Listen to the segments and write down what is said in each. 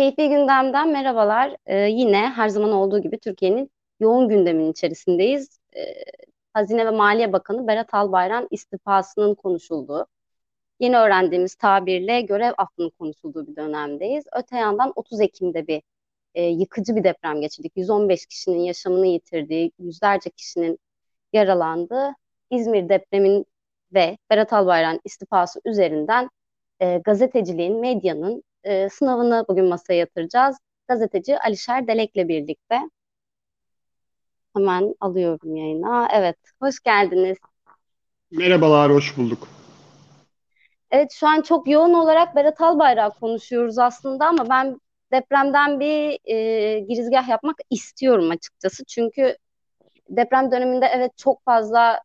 Keyfi Gündem'den merhabalar. Yine her zaman olduğu gibi Türkiye'nin yoğun gündeminin içerisindeyiz. Hazine ve Maliye Bakanı Berat Albayrak istifasının konuşulduğu, yeni öğrendiğimiz tabirle görev affının konuşulduğu bir dönemdeyiz. Öte yandan 30 Ekim'de bir yıkıcı bir deprem geçirdik. 115 kişinin yaşamını yitirdiği, yüzlerce kişinin yaralandığı İzmir depremin ve Berat Albayrak'ın istifası üzerinden gazeteciliğin, medyanın sınavını bugün masaya yatıracağız. Gazeteci Alişar Delek'le birlikte. Hemen alıyorum yayına. Evet, hoş geldiniz. Merhabalar, hoş bulduk. Evet, şu an çok yoğun olarak Berat Albayrak konuşuyoruz aslında ama ben depremden bir girizgah yapmak istiyorum açıkçası. Çünkü deprem döneminde evet çok fazla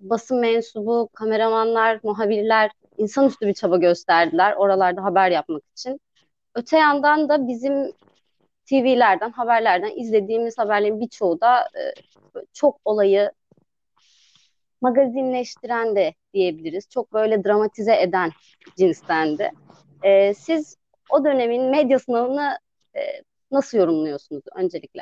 basın mensubu, kameramanlar, muhabirler insanüstü bir çaba gösterdiler oralarda haber yapmak için. Öte yandan da bizim TV'lerden, haberlerden izlediğimiz haberlerin birçoğu da çok olayı magazinleştiren de diyebiliriz. Çok böyle dramatize eden cinstendi. Siz o dönemin medya sınavını nasıl yorumluyorsunuz öncelikle?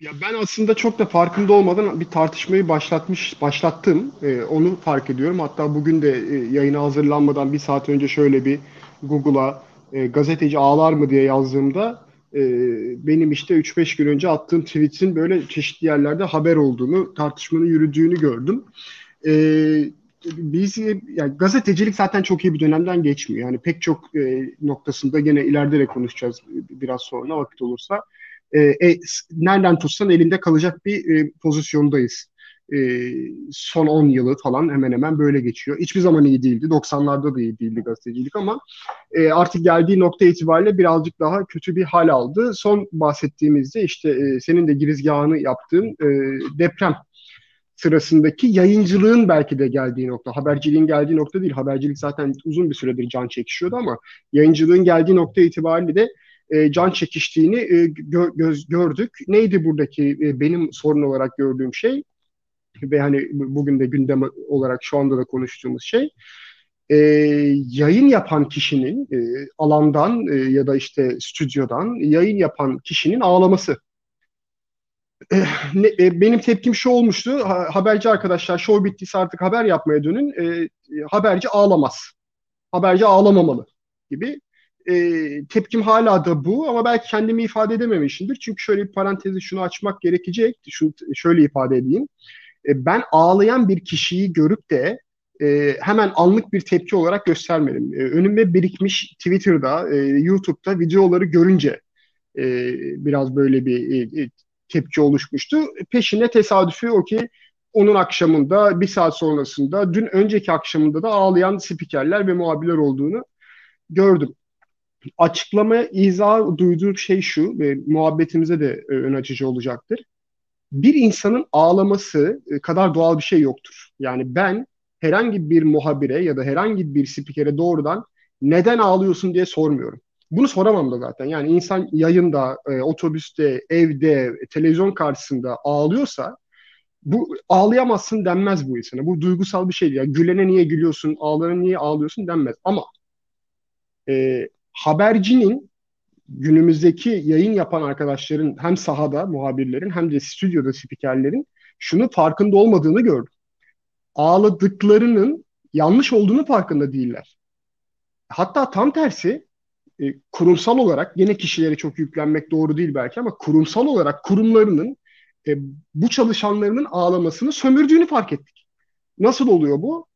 Ya ben aslında çok da farkında olmadan bir tartışmayı başlattım. Onu fark ediyorum. Hatta bugün de yayına hazırlanmadan bir saat önce şöyle bir Google'a gazeteci ağlar mı diye yazdığımda benim işte 3-5 gün önce attığım tweet'in böyle çeşitli yerlerde haber olduğunu, tartışmanın yürüdüğünü gördüm. Yani gazetecilik zaten çok iyi bir dönemden geçmiyor. Yani pek çok noktasında gene ileride de konuşacağız biraz sonra vakit olursa. Nereden tutsan elinde kalacak bir pozisyondayız. Son 10 yılı falan hemen hemen böyle geçiyor. Hiçbir zaman iyi değildi. 90'larda da iyi değildi gazetecilik ama artık geldiği nokta itibariyle birazcık daha kötü bir hal aldı. Son bahsettiğimizde işte senin de girizgahını yaptığın deprem sırasındaki yayıncılığın belki de geldiği nokta. Haberciliğin geldiği nokta değil. Habercilik zaten uzun bir süredir can çekişiyordu ama yayıncılığın geldiği nokta itibariyle de can çekiştiğini gördük. Neydi buradaki benim sorun olarak gördüğüm şey? Ve hani bugün de gündem olarak şu anda da konuştuğumuz şey yayın yapan kişinin alandan ya da işte stüdyodan yayın yapan kişinin ağlaması. Benim tepkim şu olmuştu. Haberci arkadaşlar şov bittiyse artık haber yapmaya dönün. Haberci ağlamaz. Haberci ağlamamalı gibi. Tepkim hala da bu ama belki kendimi ifade edememişimdir. Çünkü şöyle bir parantezi şunu açmak gerekecek. Şöyle ifade edeyim. Ben ağlayan bir kişiyi görüp de hemen anlık bir tepki olarak göstermedim. Önüme birikmiş Twitter'da, YouTube'da videoları görünce biraz böyle bir tepki oluşmuştu. Peşine tesadüfi o ki onun akşamında, bir saat sonrasında, dün önceki akşamında da ağlayan spikerler ve muhabirler olduğunu gördüm. Açıklama, izah duyduğum şey şu ve muhabbetimize de ön açıcı olacaktır. Bir insanın ağlaması kadar doğal bir şey yoktur. Yani ben herhangi bir muhabire ya da herhangi bir spikere doğrudan neden ağlıyorsun diye sormuyorum. Bunu soramam da zaten. Yani insan yayında, otobüste, evde, televizyon karşısında ağlıyorsa bu ağlayamazsın denmez bu insana. Bu duygusal bir şey. Yani gülene niye gülüyorsun, ağlana niye ağlıyorsun denmez. Ama habercinin günümüzdeki yayın yapan arkadaşların hem sahada muhabirlerin hem de stüdyoda spikerlerin şunu farkında olmadığını gördüm. Ağladıklarının yanlış olduğunu farkında değiller. Hatta tam tersi kurumsal olarak yine kişilere çok yüklenmek doğru değil belki ama kurumsal olarak kurumlarının bu çalışanlarının ağlamasını sömürdüğünü fark ettik. Nasıl oluyor bu?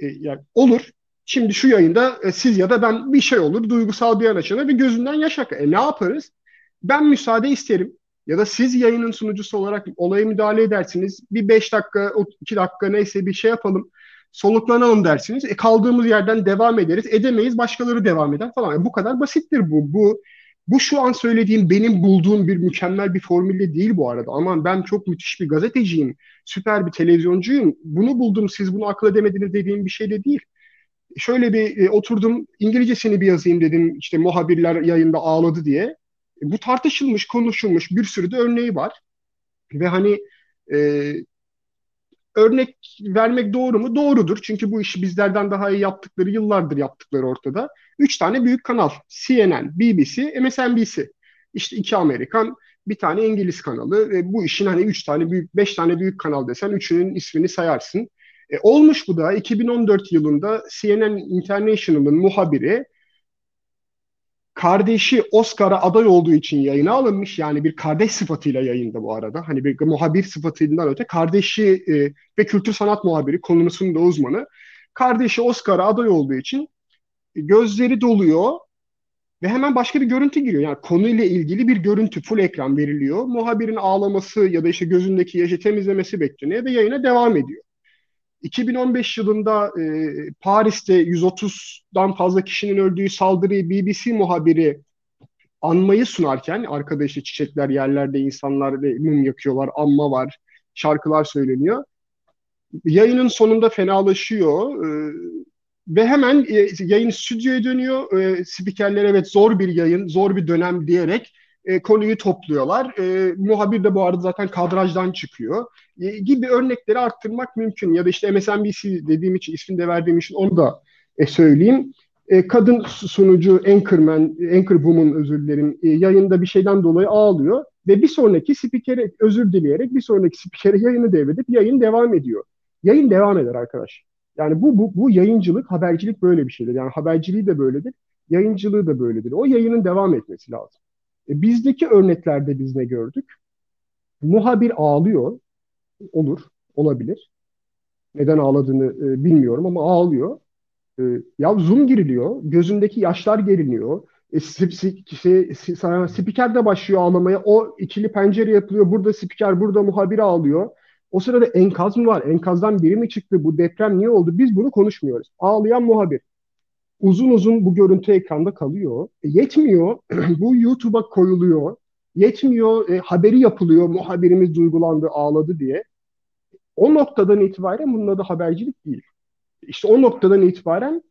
Yani olur. Şimdi şu yayında siz ya da ben bir şey olur, duygusal bir an açana ve gözünden yaş akar. Ne yaparız? Ben müsaade isterim ya da siz yayının sunucusu olarak olaya müdahale edersiniz. Bir 5 dakika, 2 dakika neyse bir şey yapalım, soluklanalım dersiniz. Kaldığımız yerden devam ederiz, edemeyiz başkaları devam eder falan. Bu kadar basittir bu. Bu şu an söylediğim benim bulduğum bir mükemmel bir formülle değil bu arada. Aman ben çok müthiş bir gazeteciyim, süper bir televizyoncuyum, bunu buldum siz bunu akıl edemediniz dediğim bir şey de değil. Şöyle bir oturdum İngilizcesini bir yazayım dedim işte muhabirler yayında ağladı diye. Bu tartışılmış, konuşulmuş bir sürü de örneği var. Ve hani Örnek vermek doğru mu? Doğrudur. Çünkü bu işi bizlerden daha iyi yaptıkları, yıllardır yaptıkları ortada. 3 tane büyük kanal. CNN, BBC, MSNBC. İşte 2 Amerikan, bir tane İngiliz kanalı. Bu işin hani 3 tane büyük, 5 tane büyük kanal desen 3'ünün ismini sayarsın. Olmuş bu da. 2014 yılında CNN International'ın muhabiri kardeşi Oscar'a aday olduğu için yayına alınmış. Yani bir kardeş sıfatıyla yayında bu arada. Hani bir muhabir sıfatından öte kardeşi ve kültür sanat muhabiri, konusunun da uzmanı. Kardeşi Oscar'a aday olduğu için gözleri doluyor ve hemen başka bir görüntü giriyor. Yani konuyla ilgili bir görüntü, full ekran veriliyor. Muhabirin ağlaması ya da işte gözündeki yaşı temizlemesi bekleniyor ve yayına devam ediyor. 2015 yılında Paris'te 130'dan fazla kişinin öldüğü saldırıyı BBC muhabiri anmayı sunarken, arkada işte çiçekler yerlerde, insanlar mum yakıyorlar, anma var, şarkılar söyleniyor. Yayının sonunda fenalaşıyor ve hemen yayın stüdyoya dönüyor. Spikerler evet zor bir yayın, zor bir dönem diyerek konuyu topluyorlar. Muhabir de bu arada zaten kadrajdan çıkıyor. Gibi örnekleri arttırmak mümkün. Ya da işte MSNBC dediğim için, ismini de verdiğim için onu da söyleyeyim. Kadın sunucu Anchorwoman yayında bir şeyden dolayı ağlıyor ve bir sonraki spikere özür dileyerek yayını devredip yayın devam ediyor. Yayın devam eder arkadaş. Yani bu yayıncılık, habercilik böyle bir şeydir. Yani haberciliği de böyledir, yayıncılığı da böyledir. O yayının devam etmesi lazım. Bizdeki örneklerde biz ne gördük? Muhabir ağlıyor. Olabilir. Neden ağladığını bilmiyorum ama ağlıyor. Ya Zoom giriliyor. Gözündeki yaşlar geriliyor. Spiker de başlıyor ağlamaya. O ikili pencere yapılıyor. Burada spiker, burada muhabir ağlıyor. O sırada enkaz mı var? Enkazdan biri mi çıktı? Bu deprem niye oldu? Biz bunu konuşmuyoruz. Ağlayan muhabir. Uzun uzun bu görüntü ekranda kalıyor. Yetmiyor. Bu YouTube'a koyuluyor. Yetmiyor. Haberi yapılıyor. Muhabirimiz duygulandı, ağladı diye. O noktadan itibaren bunun adı habercilik değil. İşte o noktadan itibaren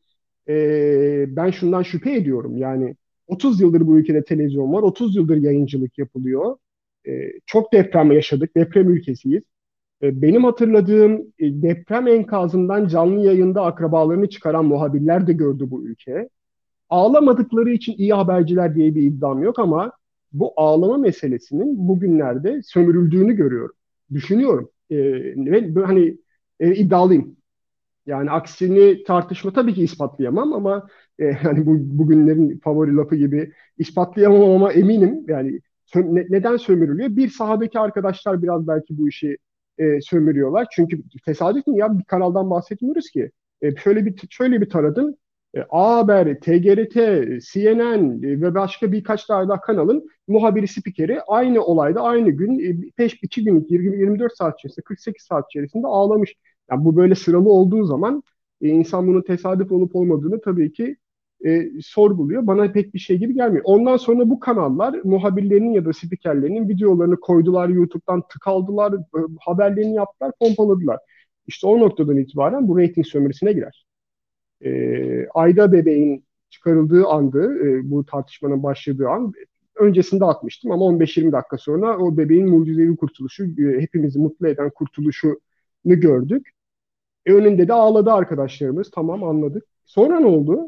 ben şundan şüphe ediyorum. Yani 30 yıldır bu ülkede televizyon var. 30 yıldır yayıncılık yapılıyor. Çok deprem yaşadık. Deprem ülkesiyiz. Benim hatırladığım deprem enkazından canlı yayında akrabalarını çıkaran muhabirler de gördü bu ülke. Ağlamadıkları için iyi haberciler diye bir iddiam yok ama bu ağlama meselesinin bugünlerde sömürüldüğünü görüyorum. Düşünüyorum. Ve hani iddialıyım. Yani aksini tartışma tabii ki ispatlayamam ama hani bugünlerin favori lafı gibi ispatlayamam ama eminim. Yani neden sömürülüyor? Bir, sahadaki arkadaşlar biraz belki bu işi sömürüyorlar. Çünkü tesadüf mü ya, bir kanaldan bahsetmiyoruz ki. Şöyle bir taradım. A Haber, TGRT, CNN ve başka birkaç tane daha kanalın muhabiri, spikeri aynı olayda aynı gün 2 günlük 24 saat içerisinde 48 saat içerisinde ağlamış. Yani bu böyle sıralı olduğu zaman insan bunun tesadüf olup olmadığını tabii ki sorguluyor. Bana pek bir şey gibi gelmiyor. Ondan sonra bu kanallar muhabirlerinin ya da spikerlerinin videolarını koydular, YouTube'dan tıkaldılar, haberlerini yaptılar, pompaladılar. İşte o noktadan itibaren bu reyting sömürüsüne girer. Ayda bebeğin çıkarıldığı andı, bu tartışmanın başladığı an, öncesinde atmıştım ama 15-20 dakika sonra o bebeğin mucizevi kurtuluşu, hepimizi mutlu eden kurtuluşunu gördük. Önünde de ağladı arkadaşlarımız, tamam anladık. Sonra ne oldu?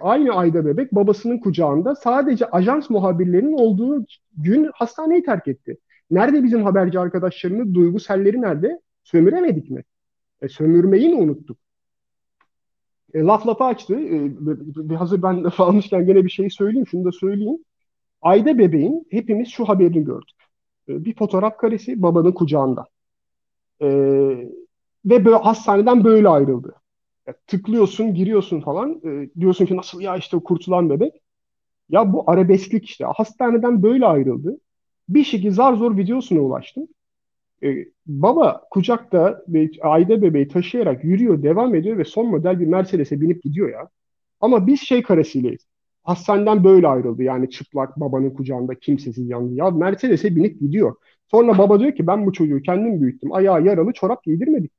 Aynı ayda bebek babasının kucağında sadece ajans muhabirlerinin olduğu gün hastaneyi terk etti. Nerede bizim haberci arkadaşlarımız, duyguselleri nerede? Sömüremedik mi? Sömürmeyi mi unuttuk? Laf lafı açtı. Hazır ben laf almışken gene bir şey söyleyeyim. Şunu da söyleyeyim. Ayda bebeğin hepimiz şu haberini gördük. Bir fotoğraf karesi babanın kucağında. Ve böyle, hastaneden böyle ayrıldı. Ya, tıklıyorsun, giriyorsun falan. Diyorsun ki nasıl ya işte kurtulan bebek. Ya bu arabesklik işte. Hastaneden böyle ayrıldı. Bir şekilde zar zor videosuna ulaştım. Baba kucakta Ayda bebeği taşıyarak yürüyor, devam ediyor ve son model bir Mercedes'e binip gidiyor ya. Ama biz şey karesiyleyiz. Hastaneden böyle ayrıldı. Yani çıplak, babanın kucağında, kimsesiz, yalnız. Ya Mercedes'e binip gidiyor. Sonra baba diyor ki ben bu çocuğu kendim büyüttüm. Ayağı yaralı, çorap giydirmedik.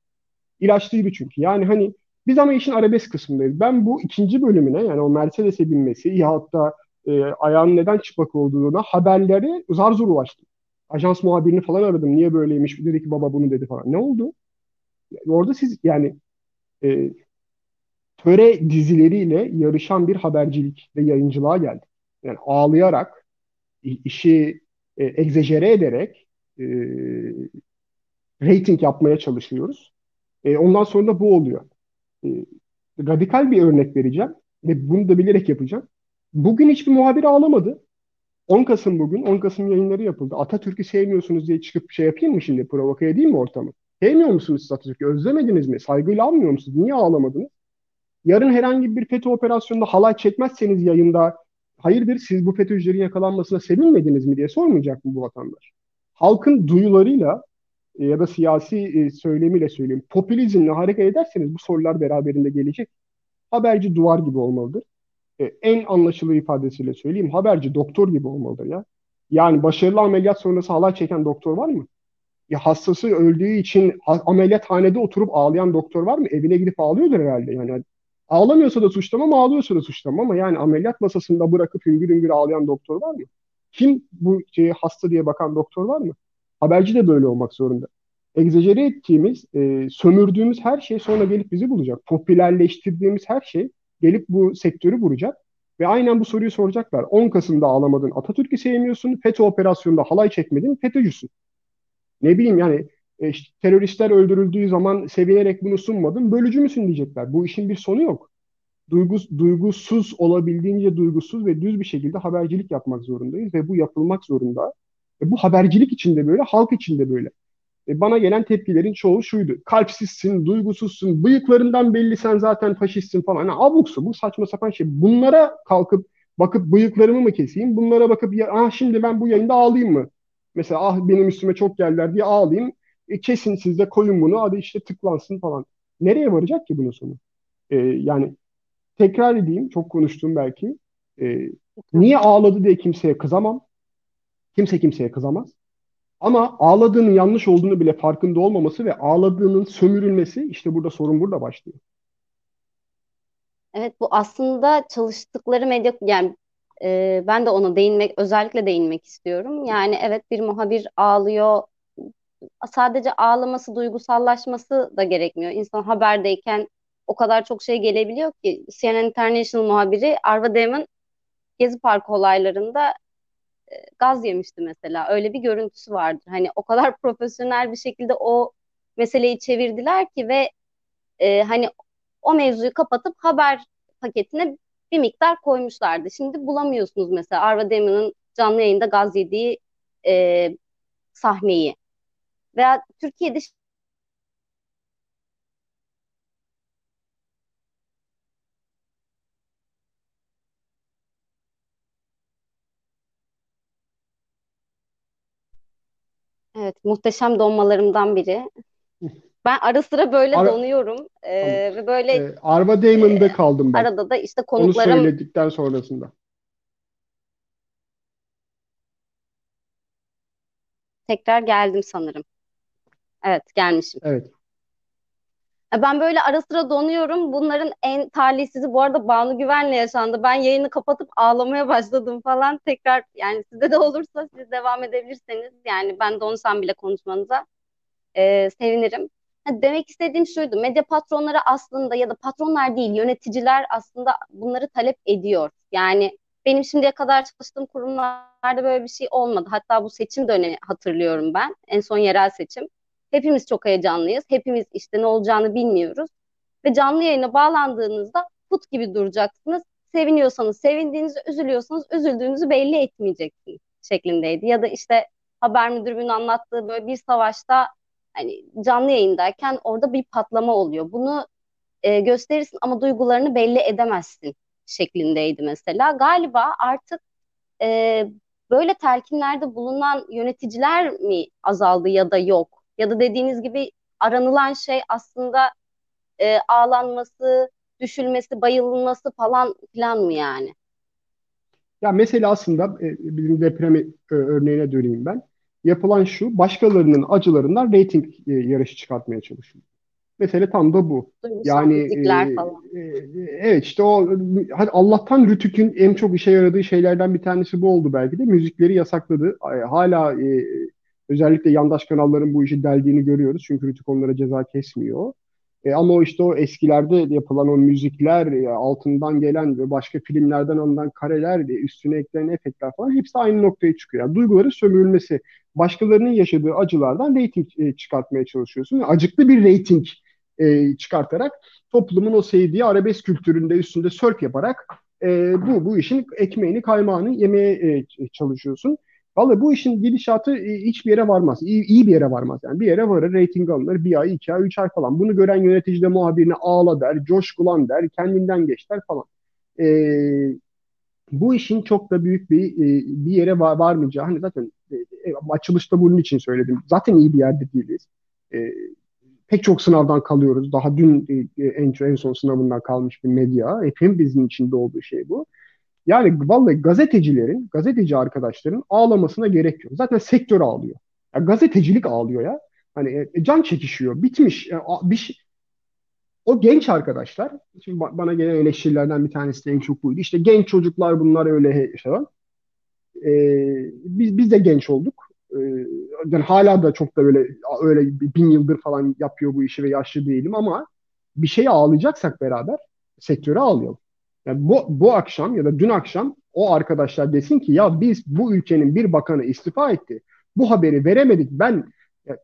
İlaç değil çünkü. Yani hani biz ama işin arabesk kısmındayız. Ben bu ikinci bölümüne, yani o Mercedes'e binmesi ya hatta ayağının neden çıplak olduğuna haberlere zar zor ulaştım. Ajans muhabirini falan aradım. Niye böyleymiş? Dedi ki baba bunu dedi falan. Ne oldu? Orada siz yani töre dizileriyle yarışan bir habercilik ve yayıncılığa geldik. Yani ağlayarak, işi egzajere ederek reyting yapmaya çalışıyoruz. Ondan sonra da bu oluyor. Radikal bir örnek vereceğim ve bunu da bilerek yapacağım. Bugün hiçbir muhabir ağlamadı. 10 Kasım bugün, 10 Kasım yayınları yapıldı. Atatürk'ü sevmiyorsunuz diye çıkıp şey yapayım mı şimdi, provoke edeyim mi ortamı? Sevmiyor musunuz siz Atatürk'ü? Özlemediniz mi? Saygıyla almıyor musunuz? Niye ağlamadınız? Yarın herhangi bir FETÖ operasyonunda halay çekmezseniz yayında, hayırdır siz bu FETÖ'cülerin yakalanmasına sevinmediniz mi diye sormayacak mı bu vatandaş? Halkın duyularıyla ya da siyasi söylemiyle söyleyeyim, popülizmle hareket ederseniz bu sorular beraberinde gelecek. Haberci duvar gibi olmalıdır. En anlaşılır ifadesiyle söyleyeyim, haberci doktor gibi olmalıdır ya. Yani başarılı ameliyat sonrası halay çeken doktor var mı? Ya hastası öldüğü için ameliyathanede oturup ağlayan doktor var mı? Evine gidip ağlıyordur herhalde. Yani ağlamıyorsa da suçlamam, ağlıyorsa da suçlamam ama yani ameliyat masasında bırakıp hüngür hüngür ağlayan doktor var mı? Kim bu hasta diye bakan doktor var mı? Haberci de böyle olmak zorunda. Egzajere ettiğimiz, sömürdüğümüz her şey sonra gelip bizi bulacak. Popülerleştirdiğimiz her şey gelip bu sektörü vuracak. Ve aynen bu soruyu soracaklar. 10 Kasım'da ağlamadın, Atatürk'ü sevmiyorsun, FETÖ operasyonunda halay çekmedin, FETÖ'cüsün. Ne bileyim yani işte, teröristler öldürüldüğü zaman sevinerek bunu sunmadın, bölücü müsün diyecekler. Bu işin bir sonu yok. Duygusuz olabildiğince duygusuz ve düz bir şekilde habercilik yapmak zorundayız ve bu yapılmak zorunda. Bu habercilik içinde böyle, halk içinde böyle. Bana gelen tepkilerin çoğu şuydu. Kalpsizsin, duygusuzsun, bıyıklarından belli sen zaten faşistsin falan. Yani abuksu bu saçma sapan şey. Bunlara kalkıp bakıp bıyıklarımı mı keseyim? Bunlara bakıp şimdi ben bu yayında ağlayayım mı? Mesela benim üstüme çok geldiler diye ağlayayım. Kesin siz de koyun bunu, hadi işte tıklansın falan. Nereye varacak ki bunun sonu? Yani tekrar edeyim, çok konuştum belki. Niye ağladı diye kimseye kızamam. Kimse kimseye kızamaz. Ama ağladığının yanlış olduğunu bile farkında olmaması ve ağladığının sömürülmesi, işte burada sorun burada başlıyor. Evet, bu aslında çalıştıkları medya, yani ben de ona özellikle değinmek istiyorum. Yani evet, bir muhabir ağlıyor. Sadece ağlaması, duygusallaşması da gerekmiyor. İnsan haberdeyken o kadar çok şey gelebiliyor ki. CNN International muhabiri Arva Damon Gezi Parkı olaylarında gaz yemişti mesela. Öyle bir görüntüsü vardır. Hani o kadar profesyonel bir şekilde o meseleyi çevirdiler ki ve hani o mevzuyu kapatıp haber paketine bir miktar koymuşlardı. Şimdi bulamıyorsunuz mesela Arva Demir'in canlı yayında gaz yediği sahneyi. Veya Türkiye'de evet, muhteşem donmalarımdan biri. Ben ara sıra böyle donuyorum. Tamam. Ve böyle Arva Damon'da kaldım ben. Arada da işte konuklarım... Onu söyledikten sonrasında. Tekrar geldim sanırım. Evet, gelmişim. Evet. Ben böyle ara sıra donuyorum. Bunların en talihsizi bu arada Banu Güven'le yaşandı. Ben yayını kapatıp ağlamaya başladım falan. Tekrar yani sizde de olursa siz devam edebilirseniz, yani ben donsam bile konuşmanıza sevinirim. Demek istediğim şuydu. Medya patronları aslında, ya da patronlar değil yöneticiler aslında bunları talep ediyor. Yani benim şimdiye kadar çalıştığım kurumlarda böyle bir şey olmadı. Hatta bu seçim dönemi hatırlıyorum ben. En son yerel seçim. Hepimiz çok heyecanlıyız. Hepimiz işte ne olacağını bilmiyoruz. Ve canlı yayına bağlandığınızda put gibi duracaksınız. Seviniyorsanız sevindiğinizi, üzülüyorsanız üzüldüğünüzü belli etmeyeceksiniz şeklindeydi. Ya da işte haber müdürünün anlattığı böyle bir savaşta hani canlı yayındayken orada bir patlama oluyor. Bunu gösterirsin ama duygularını belli edemezsin şeklindeydi mesela. Galiba artık böyle telkinlerde bulunan yöneticiler mi azaldı ya da yok? Ya da dediğiniz gibi aranılan şey aslında ağlanması, düşülmesi, bayılması falan filan mı yani? Ya mesela aslında bizim deprem örneğine döneyim ben. Yapılan şu, başkalarının acılarından reyting yarışı çıkartmaya çalışıyor. Mesele tam da bu. Yani evet işte o Allah'tan RTÜK'ün en çok işe yaradığı şeylerden bir tanesi bu oldu belki de. Müzikleri yasakladı. Hala Özellikle yandaş kanalların bu işi deldiğini görüyoruz. Çünkü RTÜK onlara ceza kesmiyor. Ama o işte o eskilerde yapılan o müzikler, altından gelen ve başka filmlerden alınan kareler, üstüne eklenen efektler falan hepsi aynı noktaya çıkıyor. Yani duyguların sömürülmesi. Başkalarının yaşadığı acılardan reyting çıkartmaya çalışıyorsun. Yani acıklı bir reyting çıkartarak toplumun o sevdiği arabesk kültüründe üstünde sörf yaparak bu işin ekmeğini kaymağını yemeye çalışıyorsun. Vallahi bu işin gidişatı hiçbir yere varmaz. İyi bir yere varmaz. Yani bir yere varır, reyting alınır, bir ay, 2 ay, 3 ay falan. Bunu gören yönetici de muhabirine ağla der, coşkulan der, kendinden geç der falan. Bu işin çok da büyük bir yere varmayacağı. Hani zaten açılışta bunun için söyledim. Zaten iyi bir yerde değiliz. Pek çok sınavdan kalıyoruz. Daha dün en son sınavından kalmış bir medya. Hepimiz bizim içinde olduğu şey bu. Yani vallahi gazeteci arkadaşların ağlamasına gerek yok. Zaten sektör ağlıyor. Ya, gazetecilik ağlıyor ya. Hani can çekişiyor. Bitmiş. O genç arkadaşlar, şimdi bana gelen eleştirilerden bir tanesi de en çok buydu. İşte genç çocuklar bunlar öyle şey var. Biz de genç olduk. Yani hala da çok da öyle 1000 yıldır falan yapıyor bu işi ve yaşlı değilim ama bir şeye ağlayacaksak beraber sektöre ağlayalım. Yani bu akşam ya da dün akşam o arkadaşlar desin ki ya biz bu ülkenin bir bakanı istifa etti. Bu haberi veremedik. Ben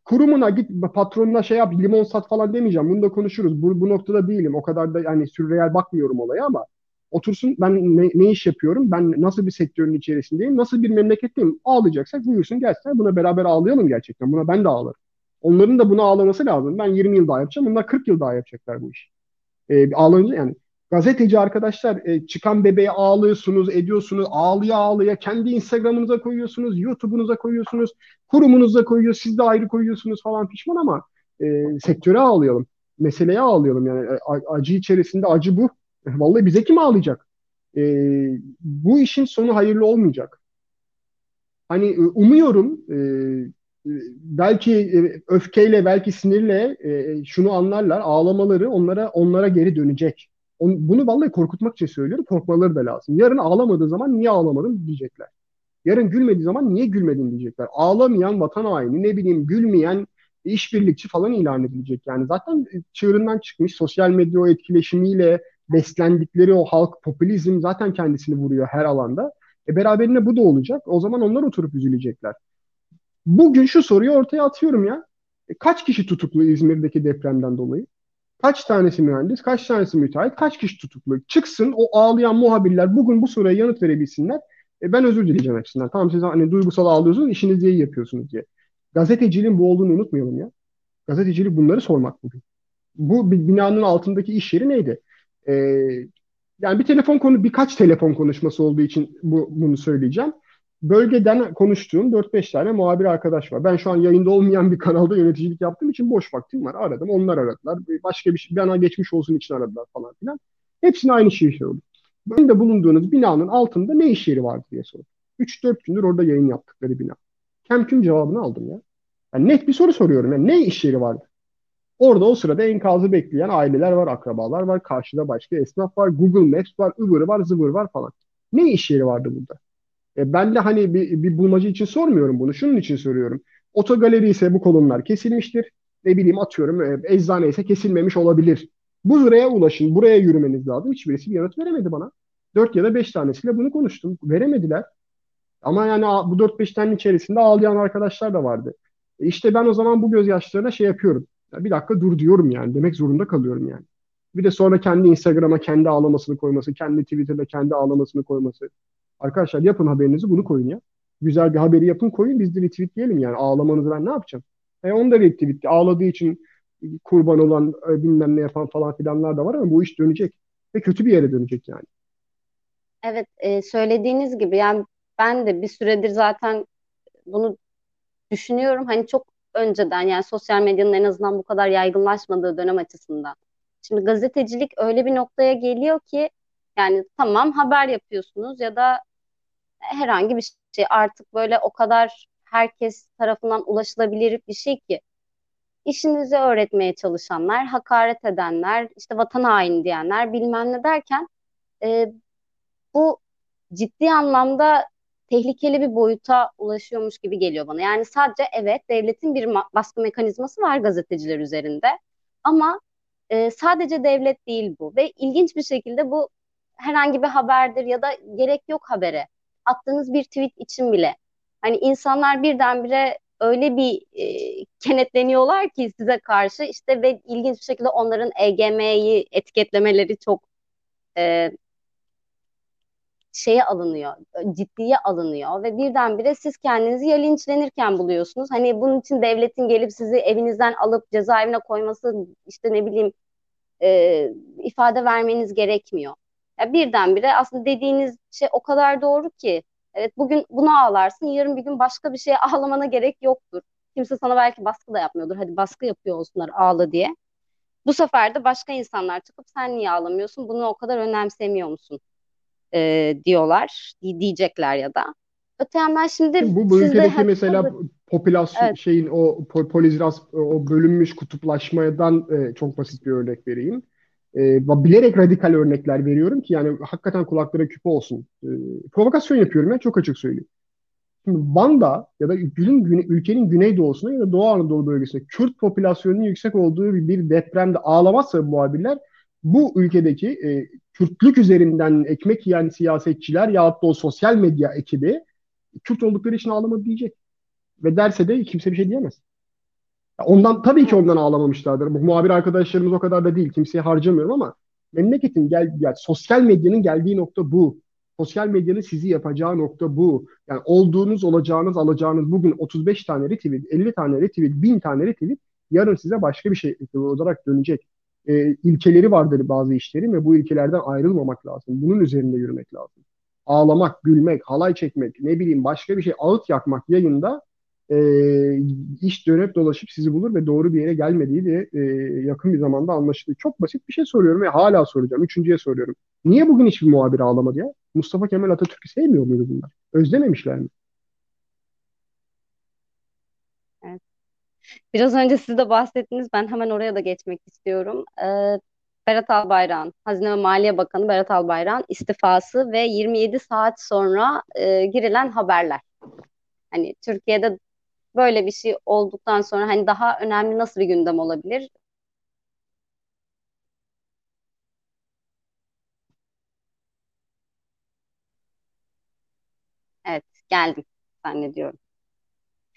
kurumuna git, patronuna şey yap, limon sat falan demeyeceğim. Bunu da konuşuruz. Bu noktada değilim. O kadar da yani sürreel bakmıyorum olaya ama otursun ben ne iş yapıyorum? Ben nasıl bir sektörün içerisindeyim? Nasıl bir memleketteyim? Ağlayacaksak buyursun gelsinler. Buna beraber ağlayalım gerçekten. Buna ben de ağlarım. Onların da buna ağlaması lazım. Ben 20 yıl daha yapacağım. Bunlar 40 yıl daha yapacaklar bu işi. Ağlanınca yani. Gazeteci arkadaşlar çıkan bebeğe ağlıyorsunuz, ediyorsunuz, ağlıya ağlıya kendi Instagram'ınıza koyuyorsunuz, YouTube'unuza koyuyorsunuz, kurumunuza koyuyor, siz de ayrı koyuyorsunuz falan pişman ama sektöre ağlayalım, meseleye ağlayalım. Yani acı içerisinde acı bu. Vallahi bize kim ağlayacak? Bu işin sonu hayırlı olmayacak. Hani umuyorum belki öfkeyle, belki sinirle şunu anlarlar, ağlamaları onlara geri dönecek. Bunu vallahi korkutmak için söylüyorum. Korkmaları da lazım. Yarın ağlamadığı zaman niye ağlamadın diyecekler. Yarın gülmediği zaman niye gülmedin diyecekler. Ağlamayan vatan haini, ne bileyim gülmeyen işbirlikçi falan ilan edilecek. Yani zaten çığırından çıkmış sosyal medya o etkileşimiyle beslendikleri o halk popülizm zaten kendisini vuruyor her alanda. Beraberinde bu da olacak. O zaman onlar oturup üzülecekler. Bugün şu soruyu ortaya atıyorum ya. Kaç kişi tutuklu İzmir'deki depremden dolayı? Kaç tanesi mühendis, kaç tanesi müteahhit, kaç kişi tutuklu? Çıksın o ağlayan muhabirler bugün bu soruya yanıt verebilsinler. Ben özür dileyeceğim hepsinden. Tamam siz hani duygusal ağlıyorsunuz, işinizi iyi yapıyorsunuz diye. Gazeteciliğin bu olduğunu unutmayalım ya. Gazetecilik bunları sormak bugün. Bu binanın altındaki iş yeri neydi? Yani birkaç telefon konuşması olduğu için bunu söyleyeceğim. Bölgeden konuştuğum 4-5 tane muhabir arkadaş var. Ben şu an yayında olmayan bir kanalda yöneticilik yaptığım için boş vaktim var. Aradım, onlar aradılar. Başka bir şey, bana geçmiş olsun için aradılar falan filan. Hepsine aynı şey sordum. Önde bulunduğunuz binanın altında ne iş yeri vardı diye sordum. 3-4 gündür orada yayın yaptıkları bina. Kemküm cevabını aldım ya. Yani net bir soru soruyorum. Yani ne iş yeri vardı? Orada o sırada enkazı bekleyen aileler var, akrabalar var, karşıda başka esnaf var, Google Maps var, ıvır var, zıvır var falan. Ne iş yeri vardı burada? Ben de hani bir bulmaca için sormuyorum bunu. Şunun için soruyorum. Otogaleri ise bu kolonlar kesilmiştir. Ne bileyim atıyorum eczane ise kesilmemiş olabilir. Bu sıraya ulaşın. Buraya yürümeniz lazım. Hiçbirisi bir yanıt veremedi bana. 4 ya da 5 tanesiyle bunu konuştum. Veremediler. Ama yani bu 4-5 tane içerisinde ağlayan arkadaşlar da vardı. İşte ben o zaman bu gözyaşlarına şey yapıyorum. Ya bir dakika dur diyorum yani. Demek zorunda kalıyorum yani. Bir de sonra kendi Instagram'a kendi ağlamasını koyması. Kendi Twitter'da kendi ağlamasını koyması. Arkadaşlar yapın haberinizi bunu koyun ya. Güzel bir haberi yapın koyun biz de retweetleyelim yani. Ağlamanızı ben ne yapacağım? Onu da retweetle. Ağladığı için kurban olan bilmem ne yapan falan filanlar da var ama bu iş dönecek. Ve kötü bir yere dönecek yani. Evet söylediğiniz gibi yani ben de bir süredir zaten bunu düşünüyorum. Hani çok önceden yani sosyal medyanın en azından bu kadar yaygınlaşmadığı dönem açısından. Şimdi gazetecilik öyle bir noktaya geliyor ki yani tamam haber yapıyorsunuz ya da herhangi bir şey artık böyle o kadar herkes tarafından ulaşılabilir bir şey ki işinizi öğretmeye çalışanlar, hakaret edenler, işte vatan haini diyenler bilmem ne derken bu ciddi anlamda tehlikeli bir boyuta ulaşıyormuş gibi geliyor bana. Yani sadece evet, devletin bir baskı mekanizması var gazeteciler üzerinde ama sadece devlet değil bu ve ilginç bir şekilde bu herhangi bir haberdir ya da gerek yok habere. Attığınız bir tweet için bile. Hani insanlar birdenbire öyle bir kenetleniyorlar ki size karşı işte ve ilginç bir şekilde onların EGM'yi etiketlemeleri çok şeye alınıyor, ciddiye alınıyor ve birdenbire siz kendinizi ya linçlenirken buluyorsunuz. Hani bunun için devletin gelip sizi evinizden alıp cezaevine koyması, işte ne bileyim ifade vermeniz gerekmiyor. Ya birdenbire aslında dediğiniz şey o kadar doğru ki, evet bugün buna ağlarsın, yarın bir gün başka bir şeye ağlamana gerek yoktur. Kimse sana belki baskı da yapmıyordur, hadi baskı yapıyor olsunlar ağla diye. Bu sefer de başka insanlar çıkıp sen niye ağlamıyorsun, bunu o kadar önemsemiyor musun diyorlar, diyecekler ya da. Öte yandan şimdi bu ülkedeki mesela popülasyon evet. Şeyin o polizras, o bölünmüş kutuplaşmadan çok basit bir örnek vereyim. Bilerek radikal örnekler veriyorum ki yani hakikaten kulaklara küpe olsun. Provokasyon yapıyorum ya, çok açık söyleyeyim. Şimdi Van'da ya da ülkenin güneydoğusuna ya da Doğu Anadolu bölgesinde Kürt popülasyonunun yüksek olduğu bir depremde ağlamazsa muhabirler, bu ülkedeki Kürtlük üzerinden ekmek yiyen siyasetçiler yahut da o sosyal medya ekibi Kürt oldukları için ağlamadı diyecek. Ve derse de kimse bir şey diyemez. Ondan tabii ki ondan ağlamamışlardır. Bu muhabir arkadaşlarımız o kadar da değil. Kimseye harcamıyorum ama memleketin sosyal medyanın geldiği nokta bu. Sosyal medyanın sizi yapacağı nokta bu. Yani olduğunuz, olacağınız, alacağınız bugün 35 tane retweet, 50 tane retweet, 1000 tane retweet yarın size başka bir şey olarak dönecek. İlkeleri vardır bazı işlerin ve bu ilkelerden ayrılmamak lazım. Bunun üzerinde yürümek lazım. Ağlamak, gülmek, halay çekmek, ne bileyim başka bir şey, ağıt yakmak yayında iş dönüp dolaşıp sizi bulur ve doğru bir yere gelmediği de yakın bir zamanda anlaşıldı. Çok basit bir şey soruyorum ve hala soracağım. Üçüncüye soruyorum. Niye bugün hiçbir muhabir ağlamadı ya? Mustafa Kemal Atatürk'ü sevmiyor muydu bunlar? Özlememişler mi? Evet. Biraz önce siz de bahsettiniz. Ben hemen oraya da geçmek istiyorum. Berat Albayrak'ın, Hazine ve Maliye Bakanı Berat Albayrak'ın istifası ve 27 saat sonra girilen haberler. Hani Türkiye'de böyle bir şey olduktan sonra hani daha önemli nasıl bir gündem olabilir? Evet, geldim zannediyorum.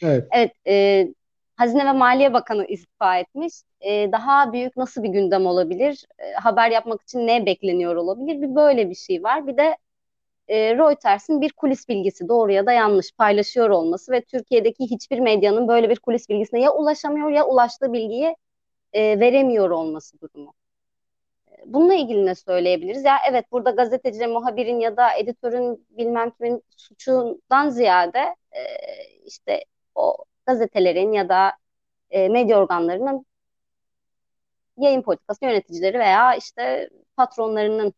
Evet. Evet, Hazine ve Maliye Bakanı istifa etmiş. Daha büyük nasıl bir gündem olabilir? Haber yapmak için ne bekleniyor olabilir? Bir böyle bir şey var. Bir de Reuters'in bir kulis bilgisi doğru ya da yanlış paylaşıyor olması ve Türkiye'deki hiçbir medyanın böyle bir kulis bilgisine ya ulaşamıyor ya ulaştığı bilgiyi veremiyor olması durumu. Bununla ilgili ne söyleyebiliriz? Ya evet, burada gazeteci, muhabirin ya da editörün bilmem kimin suçundan ziyade işte o gazetelerin ya da medya organlarının yayın politikası yöneticileri veya işte patronlarının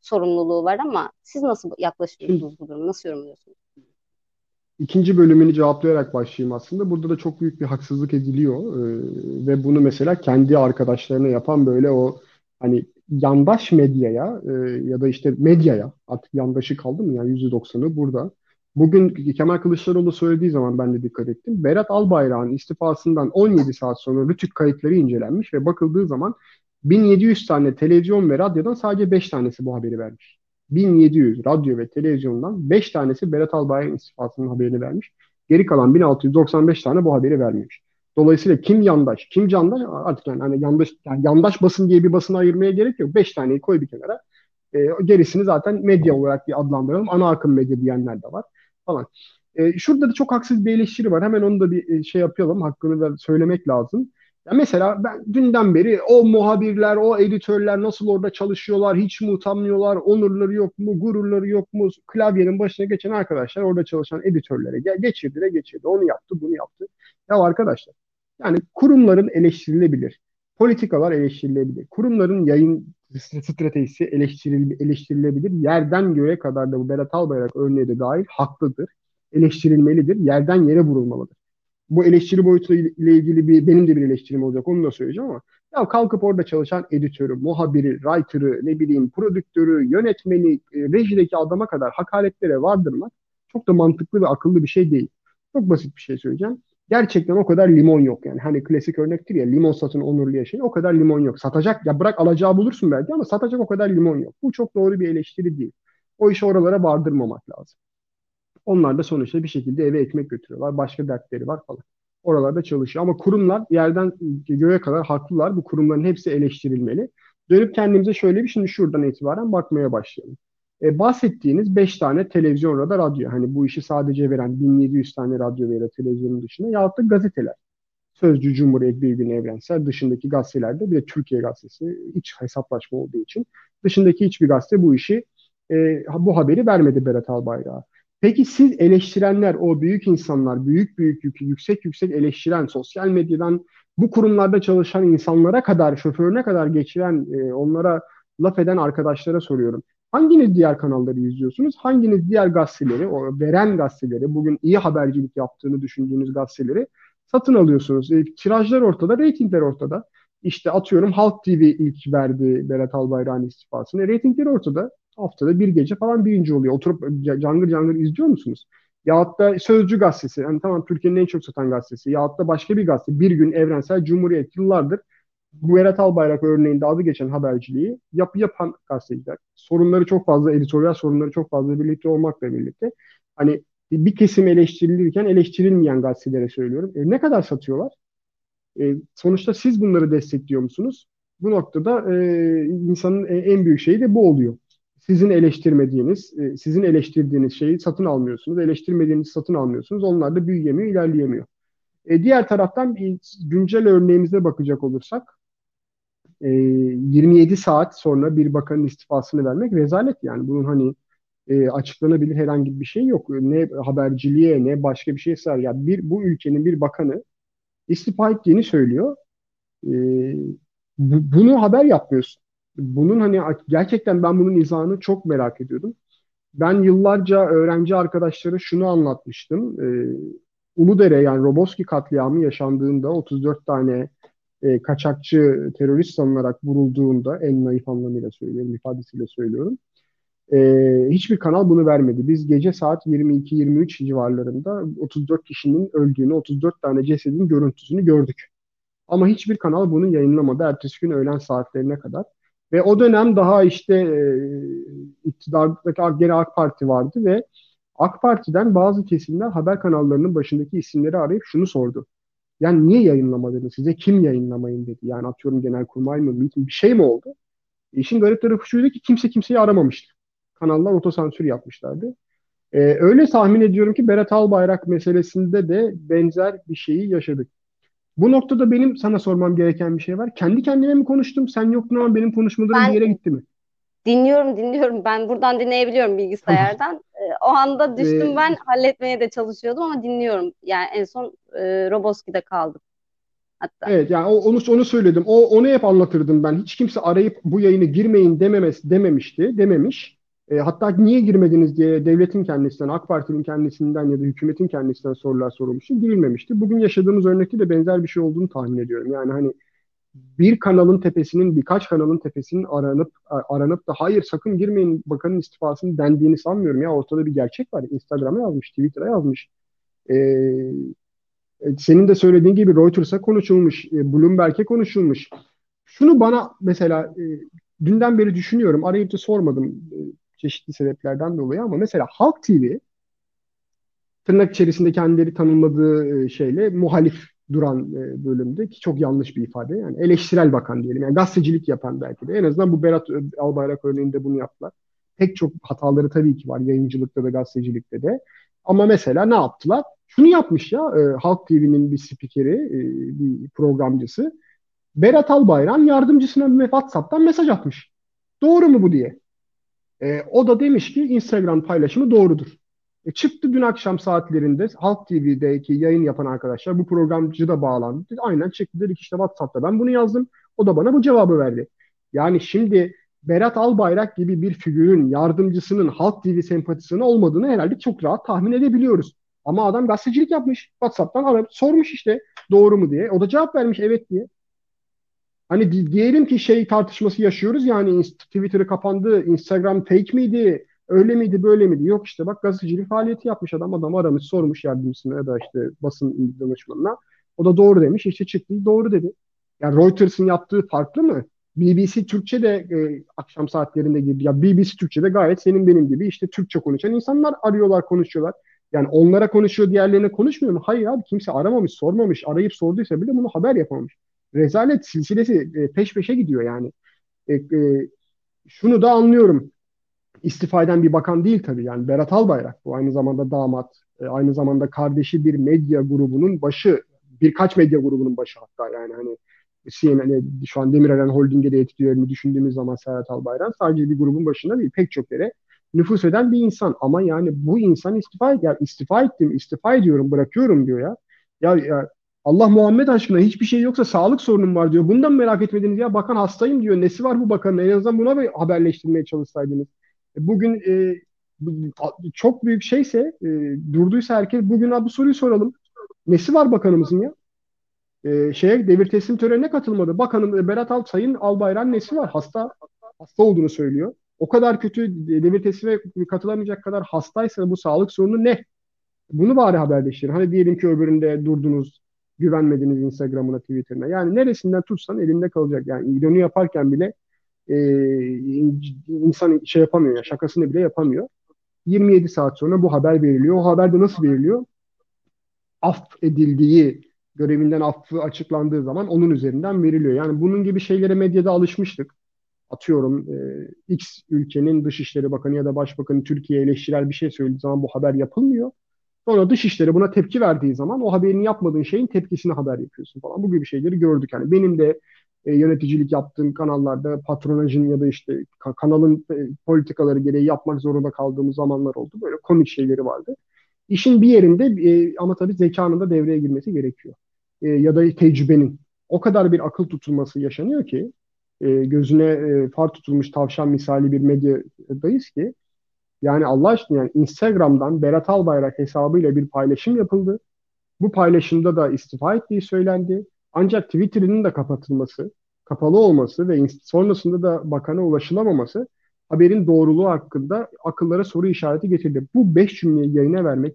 sorumluluğu var ama siz nasıl yaklaşıyorsunuz bu duruma? Nasıl yorumluyorsunuz? İkinci bölümünü cevaplayarak başlayayım aslında. Burada da çok büyük bir haksızlık ediliyor ve bunu mesela kendi arkadaşlarına yapan böyle o hani yandaş medyaya ya da işte medyaya, artık yandaşı kaldı mı yani %90'ı burada. Bugün Kemal Kılıçdaroğlu söylediği zaman ben de dikkat ettim. Berat Albayrak'ın istifasından 17 saat sonra RTÜK kayıtları incelenmiş ve bakıldığı zaman 1700 tane televizyon ve radyodan sadece 5 tanesi bu haberi vermiş. 1700 radyo ve televizyondan 5 tanesi Berat Albayrak'ın istifasının haberini vermiş. Geri kalan 1695 tane bu haberi vermemiş. Dolayısıyla kim yandaş, kim candaş artık yani, yandaş basın diye bir basına ayırmaya gerek yok. 5 taneyi koy bir kenara. Gerisini zaten medya olarak bir adlandıralım. Ana akım medya diyenler de var falan. Şurada da çok haksız bir eleştiri var. Hemen onu da bir şey yapalım. Hakkını da söylemek lazım. Ya mesela ben dünden beri o muhabirler, o editörler nasıl orada çalışıyorlar, hiç mi utanmıyorlar, onurları yok mu, gururları yok mu? Klavyenin başına geçen arkadaşlar orada çalışan editörlere geçirdi, onu yaptı, bunu yaptı. Ya arkadaşlar, yani kurumların eleştirilebilir, politikalar eleştirilebilir, kurumların yayın stratejisi eleştirilebilir. Yerden göğe kadar da bu Berat Albayrak örneği de dahil haklıdır, eleştirilmelidir, yerden yere vurulmalıdır. Bu eleştiri boyutuyla ilgili benim de bir eleştirim olacak, onu da söyleyeceğim ama ya kalkıp orada çalışan editörü, muhabiri, writer'ı, ne bileyim prodüktörü, yönetmeni, rejideki adama kadar hakaretlere vardırmak Çok da mantıklı ve akıllı bir şey değil. Çok basit bir şey söyleyeceğim. Gerçekten o kadar limon yok yani. Hani klasik örnektir ya, limon satın onurlu yaşayın. O kadar limon yok. Satacak, ya bırak alacağı bulursun belki ama satacak o kadar limon yok. Bu çok doğru bir eleştiri değil. O işi oralara vardırmamak lazım. Onlar da sonuçta bir şekilde eve ekmek götürüyorlar. Başka dertleri var falan. Oralarda çalışıyor. Ama kurumlar yerden göğe kadar haklılar. Bu kurumların hepsi eleştirilmeli. Dönüp kendimize şöyle bir şimdi şuradan itibaren bakmaya başlayalım. Bahsettiğiniz 5 tane televizyon ya da radyo. Hani bu işi sadece veren 1700 tane radyo veya televizyonun dışında yahut da gazeteler. Sözcü, Cumhuriyet, Bir Gün, Evrensel dışındaki gazetelerde, bir de Türkiye Gazetesi iç hesaplaşma olduğu için dışındaki hiçbir gazete bu işi bu haberi vermedi Berat Albayrak'a. Peki siz eleştirenler, o büyük insanlar, yüksek eleştiren, sosyal medyadan bu kurumlarda çalışan insanlara kadar, şoförüne kadar geçiren, onlara laf eden arkadaşlara soruyorum. Hanginiz diğer kanalları izliyorsunuz? Hanginiz diğer gazeteleri, o veren gazeteleri, bugün iyi habercilik yaptığını düşündüğünüz gazeteleri satın alıyorsunuz? Tirajlar ortada, reytingler ortada. İşte atıyorum Halk TV ilk verdi Berat Albayrak'ın istifasını. Reytingler ortada. Haftada bir gece falan birinci oluyor. Oturup cangır cangır izliyor musunuz? Yahut da Sözcü gazetesi, yani tamam Türkiye'nin en çok satan gazetesi. Yahut da başka bir gazete, Bir Gün, Evrensel, Cumhuriyet yıllardır. Berat Albayrak örneğinde adı geçen haberciliği yapan gazeteciler. Sorunları çok fazla, editoryal sorunları çok fazla birlikte olmakla birlikte. Hani bir kesim eleştirilirken eleştirilmeyen gazetelere söylüyorum. Ne kadar satıyorlar? Sonuçta siz bunları destekliyor musunuz? Bu noktada insanın en büyük şeyi de bu oluyor. Sizin eleştirdiğiniz şeyi satın almıyorsunuz. Eleştirmediğinizi satın almıyorsunuz. Onlar da büyüyemiyor, ilerleyemiyor. Diğer taraftan güncel örneğimize bakacak olursak 27 saat sonra bir bakanın istifasını vermek rezalet yani. Bunun hani açıklanabilir herhangi bir şey yok. Ne haberciliğe ne başka bir şeye sar. Yani bu ülkenin bir bakanı istifa ettiğini söylüyor. Bunu haber yapmıyorsun. Bunun hani gerçekten ben bunun izahını çok merak ediyordum. Ben yıllarca öğrenci arkadaşlara şunu anlatmıştım. Uludere yani Roboski katliamı yaşandığında 34 tane kaçakçı terörist sanılarak vurulduğunda, en naif anlamıyla söylüyorum, ifadesiyle söylüyorum. Hiçbir kanal bunu vermedi. Biz gece saat 22-23 civarlarında 34 kişinin öldüğünü, 34 tane cesedin görüntüsünü gördük. Ama hiçbir kanal bunu yayınlamadı ertesi gün öğlen saatlerine kadar. Ve o dönem daha işte iktidardaki gene AK Parti vardı ve AK Parti'den bazı kesimler haber kanallarının başındaki isimleri arayıp şunu sordu. Yani niye yayınlamadınız? Size kim yayınlamayın dedi. Yani atıyorum Genelkurmay mı, miting bir şey mi oldu? İşin garip tarafı şuydu ki kimse kimseyi aramamıştı. Kanallar otosansür yapmışlardı. Öyle tahmin ediyorum ki Berat Albayrak meselesinde de benzer bir şeyi yaşadık. Bu noktada benim sana sormam gereken bir şey var. Kendi kendime mi konuştum? Sen yoktun ama benim konuşmalarım bir yere gitti mi? Dinliyorum. Ben buradan dinleyebiliyorum bilgisayardan. O anda düştüm ben. Halletmeye de çalışıyordum ama dinliyorum. Yani en son Roboski'de kaldım. Hatta. Evet yani onu söyledim. Onu hep anlatırdım ben. Hiç kimse arayıp bu yayını girmeyin dememiş. Hatta niye girmediniz diye devletin kendisinden, AK Parti'nin kendisinden ya da hükümetin kendisinden sorular sorulmuştu. Girilmemişti. Bugün yaşadığımız örnekte de benzer bir şey olduğunu tahmin ediyorum. Yani hani bir kanalın tepesinin, birkaç kanalın tepesinin aranıp da hayır sakın girmeyin bakanın istifasını dendiğini sanmıyorum. Ya ortada bir gerçek var. Instagram'a yazmış, Twitter'a yazmış. Senin de söylediğin gibi Reuters'a konuşulmuş, Bloomberg'e konuşulmuş. Şunu bana mesela dünden beri düşünüyorum. Arayıp da sormadım çeşitli sebeplerden dolayı ama mesela Halk TV tırnak içerisinde kendileri tanımladığı şeyle muhalif duran bölümde ki çok yanlış bir ifade. Yani eleştirel bakan diyelim. Yani gazetecilik yapan belki de. En azından bu Berat Albayrak örneğinde bunu yaptılar. Pek çok hataları tabii ki var. Yayıncılıkta da gazetecilikte de. Ama mesela ne yaptılar? Şunu yapmış ya Halk TV'nin bir spikeri, bir programcısı. Berat Albayrak'ın yardımcısına WhatsApp'tan mesaj atmış. Doğru mu bu diye. O da demiş ki Instagram paylaşımı doğrudur. Çıktı dün akşam saatlerinde Halk TV'deki yayın yapan arkadaşlar, bu programcı da bağlandı. Aynen çıktı dedik işte WhatsApp'ta ben bunu yazdım. O da bana bu cevabı verdi. Yani şimdi Berat Albayrak gibi bir figürün yardımcısının Halk TV sempatisinin olmadığını herhalde çok rahat tahmin edebiliyoruz. Ama adam gazetecilik yapmış. WhatsApp'tan arayıp sormuş işte doğru mu diye. O da cevap vermiş evet diye. Hani diyelim ki şey tartışması yaşıyoruz yani Twitter'ı kapandı, Instagram fake miydi? öyle miydi böyle miydi? Yok işte bak gazetecilik faaliyeti yapmış adam. Adam aramış sormuş yardımcısına ya da işte basın danışmanına. O da doğru demiş. İşte çıktı doğru dedi. Yani Reuters'ın yaptığı farklı mı? BBC Türkçe de akşam saatlerinde girdi. Ya BBC Türkçe de gayet senin benim gibi işte Türkçe konuşan insanlar arıyorlar, konuşuyorlar. Yani onlara konuşuyor, diğerlerine konuşmuyor mu? Hayır abi, kimse aramamış, sormamış. Arayıp sorduysa bile bunu haber yapamamış. Rezalet silsilesi peş peşe gidiyor yani. Şunu da anlıyorum. İstifa eden bir bakan değil tabii yani. Berat Albayrak bu aynı zamanda damat, aynı zamanda kardeşi bir medya grubunun başı, birkaç medya grubunun başı hatta yani hani CNN, şu an Demirören Holding'e de etkilerini düşündüğümüz zaman Serhat Albayrak sadece bir grubun başında değil, pek çok yere nüfus eden bir insan. Ama yani bu insan istifa ediyorum, bırakıyorum diyor ya. Ya Allah Muhammed aşkına, hiçbir şey yoksa sağlık sorunum var diyor. Bundan merak etmediniz ya, bakan hastayım diyor. Nesi var bu bakanın? En azından buna bir haberleştirmeye çalışsaydınız. Bugün çok büyük şeyse, durduysa herkes, bugün abi bu soruyu soralım. Nesi var bakanımızın ya? Devir teslim törenine katılmadı. Bakanım Berat Sayın Albayrak'ın nesi var? Hasta olduğunu söylüyor. O kadar kötü, devir teslime katılamayacak kadar hastaysa bu sağlık sorunu ne? Bunu bari haberleştirin. Hani diyelim ki öbüründe durdunuz, güvenmediniz Instagram'ına, Twitter'ına. Yani neresinden tutsan elinde kalacak. Yani idonu yaparken bile insan şey yapamıyor. Yani şakasını bile yapamıyor. 27 saat sonra bu haber veriliyor. O haber de nasıl veriliyor? Af edildiği, görevinden affı açıklandığı zaman onun üzerinden veriliyor. Yani bunun gibi şeylere medyada alışmıştık. Atıyorum X ülkenin Dışişleri Bakanı ya da Başbakanı Türkiye'ye eleştirel bir şey söylediği zaman bu haber yapılmıyor. Sonra Dışişleri buna tepki verdiği zaman o haberini yapmadığın şeyin tepkisini haber yapıyorsun falan. Bu gibi şeyleri gördük. Yani benim de yöneticilik yaptığım kanallarda patronajın ya da işte kanalın politikaları gereği yapmak zorunda kaldığımız zamanlar oldu. Böyle komik şeyleri vardı. İşin bir yerinde ama tabii zekanın da devreye girmesi gerekiyor. Ya da tecrübenin. O kadar bir akıl tutulması yaşanıyor ki gözüne far tutulmuş tavşan misali bir medyadayız ki yani Allah aşkına yani Instagram'dan Berat Albayrak hesabıyla bir paylaşım yapıldı. Bu paylaşımda da istifa ettiği söylendi. Ancak Twitter'ın da kapalı olması ve sonrasında da bakana ulaşılamaması haberin doğruluğu hakkında akıllara soru işareti getirdi. Bu 5 cümleyi yayına vermek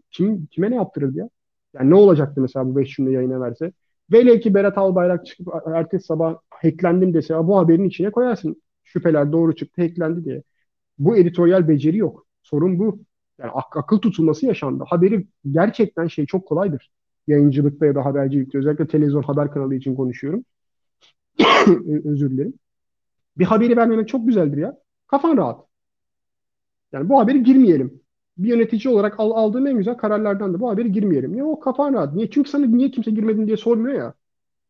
kime ne yaptırırdı ya? Yani ne olacaktı mesela bu 5 cümleyi yayına verse? Velev ki Berat Albayrak çıkıp ertesi sabah hacklendim dese bu haberin içine koyarsın. Şüpheler doğru çıktı, hacklendi diye. Bu editoryal beceri yok. Sorun bu. Yani akıl tutulması yaşandı. Haberi gerçekten çok kolaydır. Yayıncılıkta ya da habercilikte, özellikle televizyon haber kanalı için konuşuyorum. Özür dilerim. Bir haberi vermemek çok güzeldir ya. Kafan rahat. Yani bu haberi girmeyelim. Bir yönetici olarak aldığım en güzel kararlardan da bu haberi girmeyelim. Niye? O kafan rahat. Niye? Çünkü sana niye kimse girmedin diye sormuyor ya.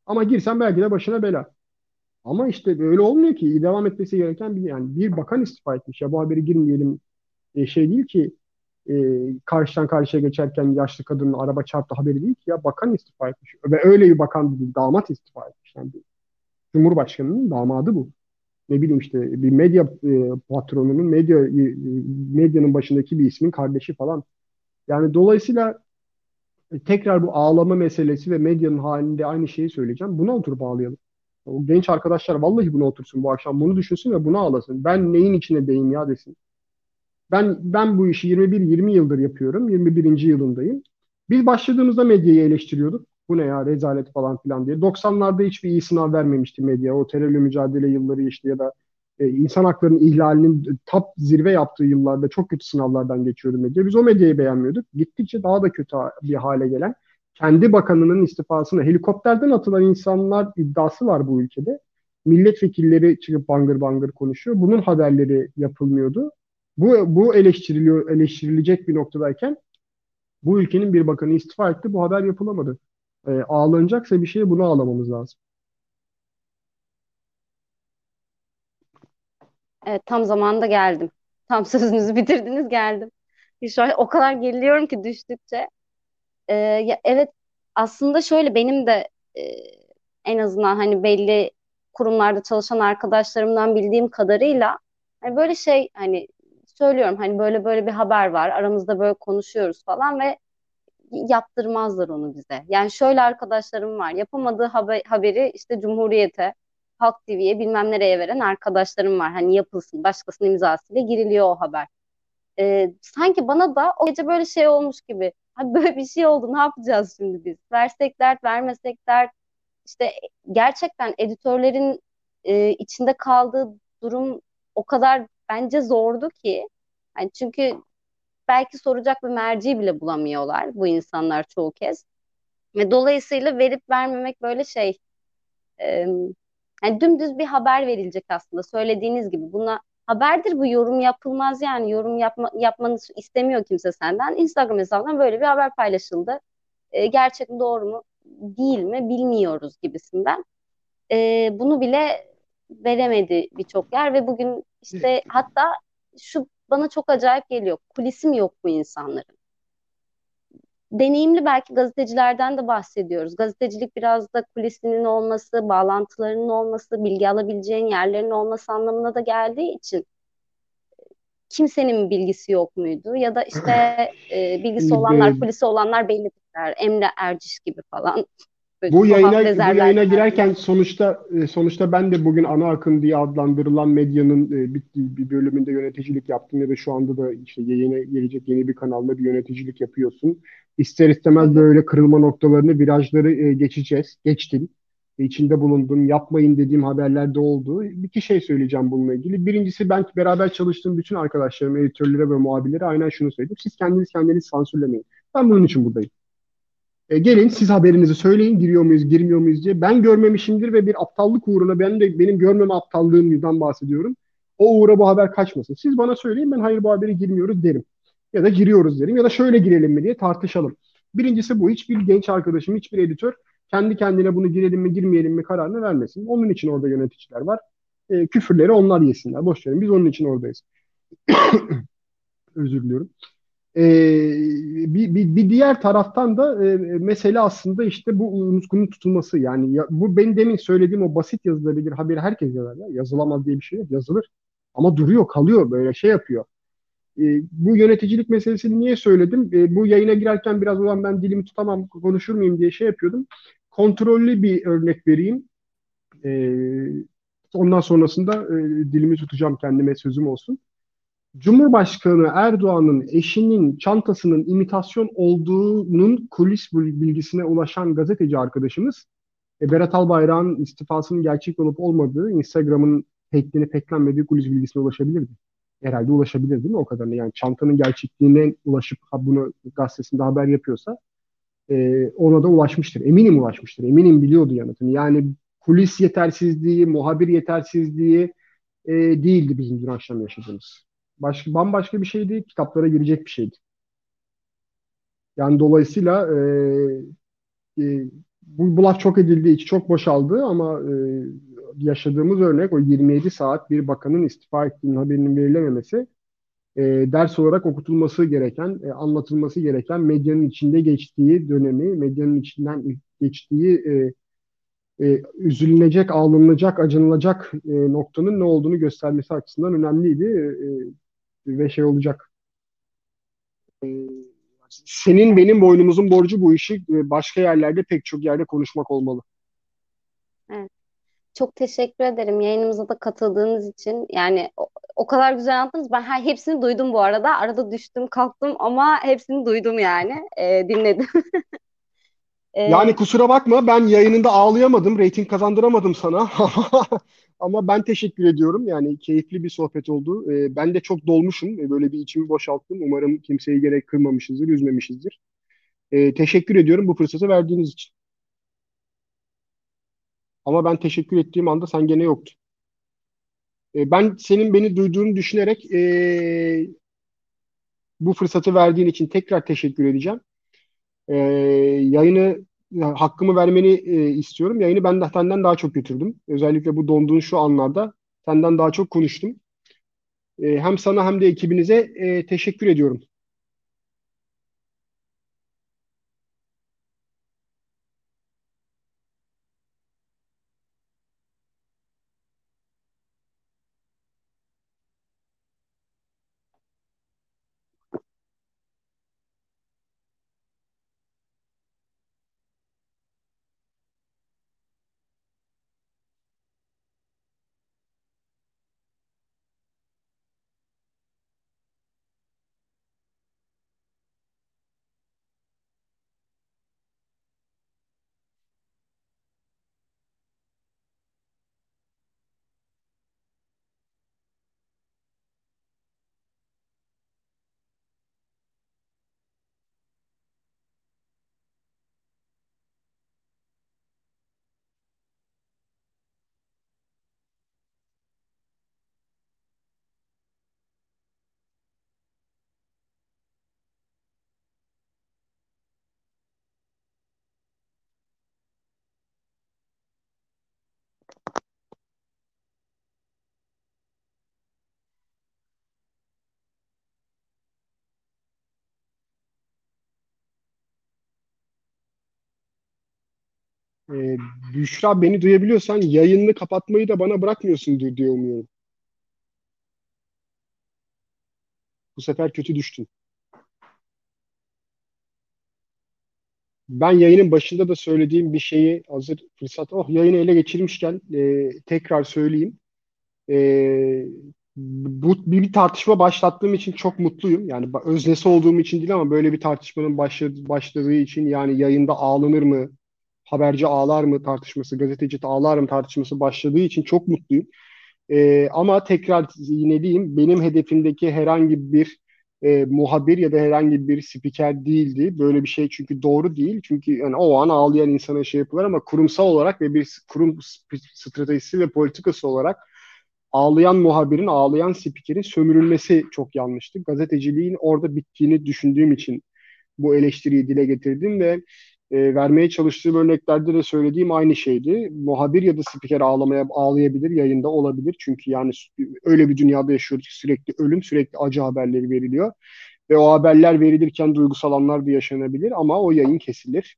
Ama girsen belki de başına bela. Ama işte böyle olmuyor ki. Devam etmesi gereken bir bakan istifa etmiş. Ya bu haberi girmeyelim değil ki karşıdan karşıya geçerken yaşlı kadının araba çarptı haberi değil ki ya, bakan istifa etmiş. Ve öyle bir bakan değil. Damat istifa etmiş. Yani Cumhurbaşkanının damadı bu. Ne bileyim işte bir medya patronunun, medyanın başındaki bir ismin kardeşi falan. Yani dolayısıyla tekrar bu ağlama meselesi ve medyanın halinde aynı şeyi söyleyeceğim. Buna oturup ağlayalım. O genç arkadaşlar vallahi buna otursun bu akşam, bunu düşünsün ve buna ağlasın. Ben neyin içine deyim ya desin. Ben bu işi 20 yıldır yapıyorum. 21. yılındayım. Biz başladığımızda medyayı eleştiriyorduk. Bu ne ya, rezalet falan filan diye. 90'larda hiçbir iyi sınav vermemişti medya. O terörle mücadele yılları işte ya da insan haklarının ihlalinin top zirve yaptığı yıllarda çok kötü sınavlardan geçiyordu medya. Biz o medyayı beğenmiyorduk. Gittikçe daha da kötü bir hale gelen, kendi bakanının istifasına helikopterden atılan insanlar iddiası var bu ülkede. Milletvekilleri çıkıp bangır bangır konuşuyor. Bunun haberleri yapılmıyordu. Bu eleştirilecek bir noktadayken bu ülkenin bir bakanı istifa etti. Bu haber yapılamadı. Ağlanacaksa bir şeye, bunu ağlamamız lazım. Evet, tam zamanında geldim. Tam sözünüzü bitirdiniz, geldim. Şu an o kadar geriliyorum ki düştükçe. Evet, aslında şöyle, benim de en azından hani belli kurumlarda çalışan arkadaşlarımdan bildiğim kadarıyla hani böyle hani söylüyorum hani böyle bir haber var, aramızda böyle konuşuyoruz falan ve yaptırmazlar onu bize. Yani şöyle arkadaşlarım var. Yapamadığı haberi işte Cumhuriyet'e, Halk TV'ye, bilmem nereye veren arkadaşlarım var. Hani yapılsın, başkasının imzasıyla giriliyor o haber. sanki bana da o gece böyle şey olmuş gibi. Hani böyle bir şey oldu, ne yapacağız şimdi biz? Versek dert, vermesek dert. İşte gerçekten editörlerin içinde kaldığı durum o kadar bence zordu ki. Yani çünkü belki soracak bir merci bile bulamıyorlar bu insanlar çoğu kez. Ve dolayısıyla verip vermemek böyle şey... yani dümdüz bir haber verilecek aslında, söylediğiniz gibi. Buna haberdir bu, yorum yapılmaz yani. Yorum yapmanı istemiyor kimse senden. Instagram hesabından böyle bir haber paylaşıldı. Gerçek mi, doğru mu, değil mi bilmiyoruz gibisinden. Bunu bile veremedi birçok yer ve bugün işte hatta şu bana çok acayip geliyor. Kulisi mi yok bu insanların? Deneyimli belki gazetecilerden de bahsediyoruz. Gazetecilik biraz da kulisinin olması, bağlantılarının olması, bilgi alabileceğin yerlerin olması anlamına da geldiği için kimsenin bilgisi yok muydu? Ya da işte bilgisi olanlar, kulisi olanlar bellidirler. Emre Erciş gibi falan. Bu yayına girerken sonuçta ben de bugün ana akım diye adlandırılan medyanın bir bölümünde yöneticilik yaptım ya da şu anda da işte yayına gelecek yeni bir kanalda bir yöneticilik yapıyorsun. İster istemez böyle kırılma noktalarını, virajları geçtim. İçinde bulundum, yapmayın dediğim haberler de oldu. İki şey söyleyeceğim bununla ilgili. Birincisi, ben beraber çalıştığım bütün arkadaşlarım, editörlere ve muhabirlere aynen şunu söyledim. Siz kendinizi sansürlemeyin. Ben bunun için buradayım. Gelin siz haberinizi söyleyin, giriyor muyuz, girmiyor muyuz diye. Ben görmemişimdir ve bir aptallık uğruna, benim görmeme aptallığımdan bahsediyorum. O uğra bu haber kaçmasın. Siz bana söyleyin, ben hayır bu habere girmiyoruz derim. Ya da giriyoruz derim, ya da şöyle girelim mi diye tartışalım. Birincisi bu. Hiçbir genç arkadaşım, hiçbir editör kendi kendine bunu girelim mi girmeyelim mi kararını vermesin. Onun için orada yöneticiler var. Küfürleri onlar yesinler. Boş verin, biz onun için oradayız. Özür diliyorum. Bir diğer taraftan da mesele aslında işte bu unutkunun tutulması. Yani bu benim demin söylediğim o basit yazılabilir haberi herkes yazar. Yazılamaz diye bir şey yok. Yazılır. Ama duruyor, kalıyor, böyle şey yapıyor. Bu yöneticilik meselesini niye söyledim? Bu yayına girerken biraz olan ben dilimi tutamam, konuşur muyum diye şey yapıyordum. Kontrollü bir örnek vereyim. Ondan sonrasında dilimi tutacağım, kendime sözüm olsun. Cumhurbaşkanı Erdoğan'ın eşinin çantasının imitasyon olduğunun kulis bilgisine ulaşan gazeteci arkadaşımız, Berat Albayrak'ın istifasının gerçek olup olmadığı, Instagram'ın hacklenip hacklenmediği kulis bilgisine ulaşabilirdi. Herhalde ulaşabilir değil mi o kadarına? Yani çantanın gerçekliğine ulaşıp bunu gazetesinde haber yapıyorsa ona da ulaşmıştır. Eminim ulaşmıştır. Eminim biliyordu yanıtını. Yani kulis yetersizliği, muhabir yetersizliği değildi bizim dün akşam yaşadığımız. Bambaşka bir şeydi, kitaplara girecek bir şeydi. Yani dolayısıyla bu laf çok edildiği için çok boşaldı ama yaşadığımız örnek, o 27 saat bir bakanın istifa ettiğinin haberinin verilememesi, ders olarak okutulması gereken, anlatılması gereken, medyanın içinde geçtiği dönemi, medyanın içinden geçtiği üzülünecek, ağlanılacak, acınılacak noktanın ne olduğunu göstermesi açısından önemliydi. Ve şey olacak. Senin benim boynumuzun borcu bu işi başka yerlerde, pek çok yerde konuşmak olmalı. Evet. Çok teşekkür ederim yayınımıza da katıldığınız için. Yani o kadar güzel anlattınız. Ben hepsini duydum bu arada. Arada düştüm kalktım ama hepsini duydum yani. Dinledim. Yani kusura bakma, ben yayınında ağlayamadım, reyting kazandıramadım sana. Ama ben teşekkür ediyorum. Yani keyifli bir sohbet oldu. Ben de çok dolmuşum. Böyle bir içimi boşalttım. Umarım kimseyi gerek kırmamışızdır, üzmemişizdir. Teşekkür ediyorum bu fırsatı verdiğiniz için. Ama ben teşekkür ettiğim anda sen gene yoktun. Ben senin beni duyduğunu düşünerek bu fırsatı verdiğin için tekrar teşekkür edeceğim. Yayını hakkımı vermeni istiyorum. Yayını ben de senden daha çok götürdüm. Özellikle bu donduğun şu anlarda senden daha çok konuştum. Hem sana hem de ekibinize teşekkür ediyorum. Büşra, beni duyabiliyorsan yayınını kapatmayı da bana bırakmıyorsun diye umuyorum. Bu sefer kötü düştün. Ben yayının başında da söylediğim bir şeyi hazır fırsat, yayını ele geçirmişken tekrar söyleyeyim. Bu bir tartışma başlattığım için çok mutluyum. Yani öznesi olduğum için değil ama böyle bir tartışmanın başladığı için, yani yayında ağlanır mı, haberci ağlar mı tartışması, gazeteci ağlar mı tartışması başladığı için çok mutluyum. Ama tekrar yineleyeyim, benim hedefimdeki herhangi bir muhabir ya da herhangi bir spiker değildi. Böyle bir şey çünkü doğru değil. Çünkü yani o an ağlayan insana şey yapılır ama kurumsal olarak ve bir kurum stratejisi ve politikası olarak ağlayan muhabirin, ağlayan spikerin sömürülmesi çok yanlıştı. Gazeteciliğin orada bittiğini düşündüğüm için bu eleştiriyi dile getirdim ve vermeye çalıştığım örneklerde de söylediğim aynı şeydi. Muhabir ya da spiker ağlayabilir, yayında olabilir. Çünkü yani öyle bir dünyada yaşıyoruz ki sürekli ölüm, sürekli acı haberleri veriliyor. Ve o haberler verilirken duygusal anlar da yaşanabilir ama o yayın kesilir.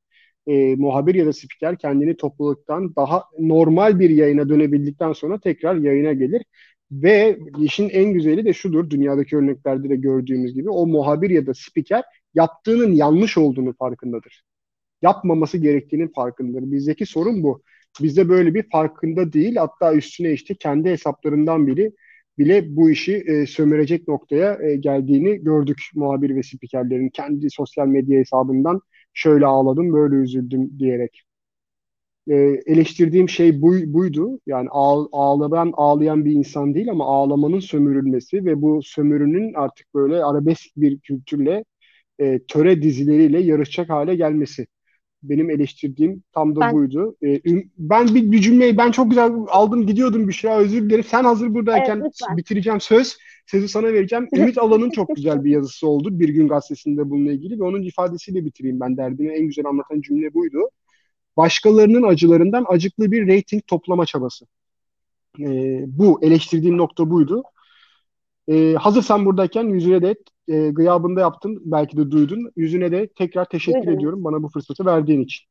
Muhabir ya da spiker kendini topluluktan daha normal bir yayına dönebildikten sonra tekrar yayına gelir. Ve işin en güzeli de şudur, dünyadaki örneklerde de gördüğümüz gibi o muhabir ya da spiker yaptığının yanlış olduğunu farkındadır. Yapmaması gerektiğinin farkındadır. Bizdeki sorun bu. Bizde böyle bir farkında değil. Hatta üstüne işte kendi hesaplarından biri bile bu işi sömürecek noktaya geldiğini gördük muhabir ve spikerlerin. Kendi sosyal medya hesabından şöyle ağladım, böyle üzüldüm diyerek. Eleştirdiğim şey buydu. Yani ağlayan bir insan değil ama ağlamanın sömürülmesi ve bu sömürünün artık böyle arabesk bir kültürle, töre dizileriyle yarışacak hale gelmesi. Benim eleştirdiğim tam da buydu. Ben bir cümleyi ben çok güzel aldım gidiyordum Büşra, özür dilerim. Sen hazır buradayken bitireceğim söz. Sözü sana vereceğim. Ümit Alan'ın çok güzel bir yazısı oldu Bir Gün Gazetesi'nde bununla ilgili ve onun ifadesiyle bitireyim ben derdimi. En güzel anlatan cümle buydu. Başkalarının acılarından acıklı bir reyting toplama çabası. Bu eleştirdiğim nokta buydu. Hazır sen buradayken yüzüne de gıyabında yaptın, belki de duydun. Yüzüne de tekrar teşekkür ediyorum bana bu fırsatı verdiğin için.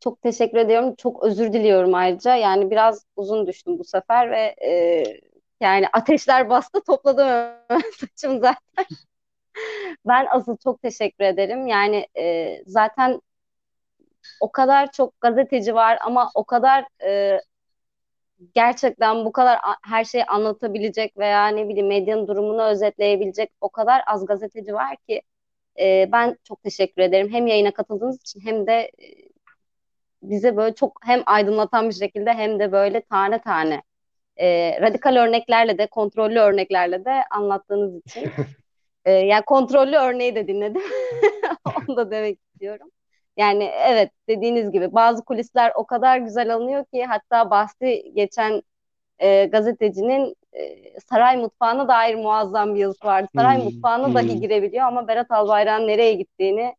Çok teşekkür ediyorum. Çok özür diliyorum ayrıca. Yani biraz uzun düştüm bu sefer ve yani ateşler bastı, topladım saçım zaten. Ben asıl çok teşekkür ederim. Yani zaten o kadar çok gazeteci var ama o kadar... gerçekten bu kadar her şeyi anlatabilecek veya ne bileyim medyanın durumunu özetleyebilecek o kadar az gazeteci var ki ben çok teşekkür ederim. Hem yayına katıldığınız için hem de bize böyle çok hem aydınlatan bir şekilde hem de böyle tane tane radikal örneklerle de kontrollü örneklerle de anlattığınız için. Yani kontrollü örneği de dinledim. Onu da demek istiyorum. Yani evet, dediğiniz gibi bazı kulisler o kadar güzel alınıyor ki hatta bahsi geçen gazetecinin saray mutfağına dair muazzam bir yazısı vardı. Saray mutfağına dahi girebiliyor ama Berat Albayrak'ın nereye gittiğini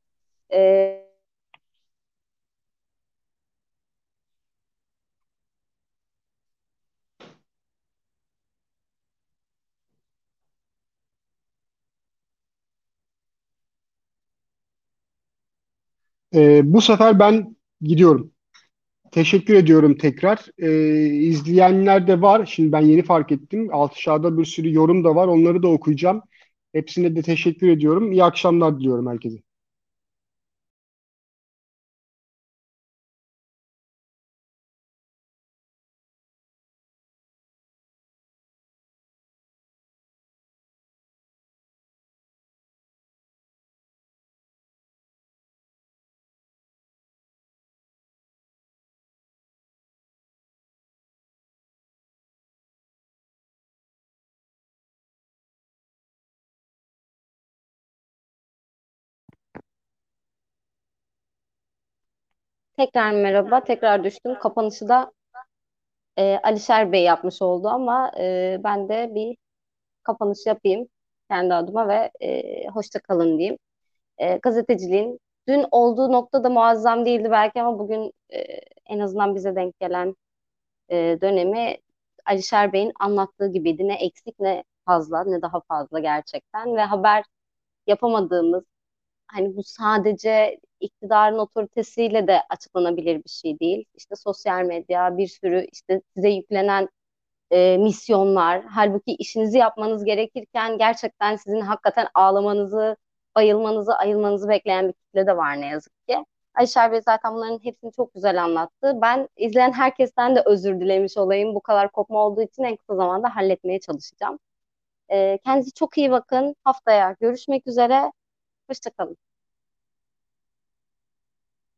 bu sefer ben gidiyorum. Teşekkür ediyorum tekrar. İzleyenler de var. Şimdi ben yeni fark ettim. Alt aşağıda bir sürü yorum da var. Onları da okuyacağım. Hepsine de teşekkür ediyorum. İyi akşamlar diliyorum herkese. Tekrar merhaba, tekrar düştüm. Kapanışı da Alişar Bey yapmış oldu ama ben de bir kapanış yapayım kendi adıma ve hoşça kalın diyeyim. Gazeteciliğin dün olduğu nokta da muazzam değildi belki ama bugün en azından bize denk gelen dönemi Alişar Bey'in anlattığı gibiydi. Ne eksik ne fazla, ne daha fazla gerçekten ve haber yapamadığımız, hani bu sadece iktidarın otoritesiyle de açıklanabilir bir şey değil. İşte sosyal medya, bir sürü işte size yüklenen misyonlar. Halbuki işinizi yapmanız gerekirken gerçekten sizin hakikaten ağlamanızı, bayılmanızı, ayılmanızı bekleyen bir kitle de var ne yazık ki. Alişar Bey zaten bunların hepsini çok güzel anlattı. Ben izleyen herkesten de özür dilemiş olayım. Bu kadar kopma olduğu için en kısa zamanda halletmeye çalışacağım. Kendinize çok iyi bakın. Haftaya görüşmek üzere. Hoşça kalın.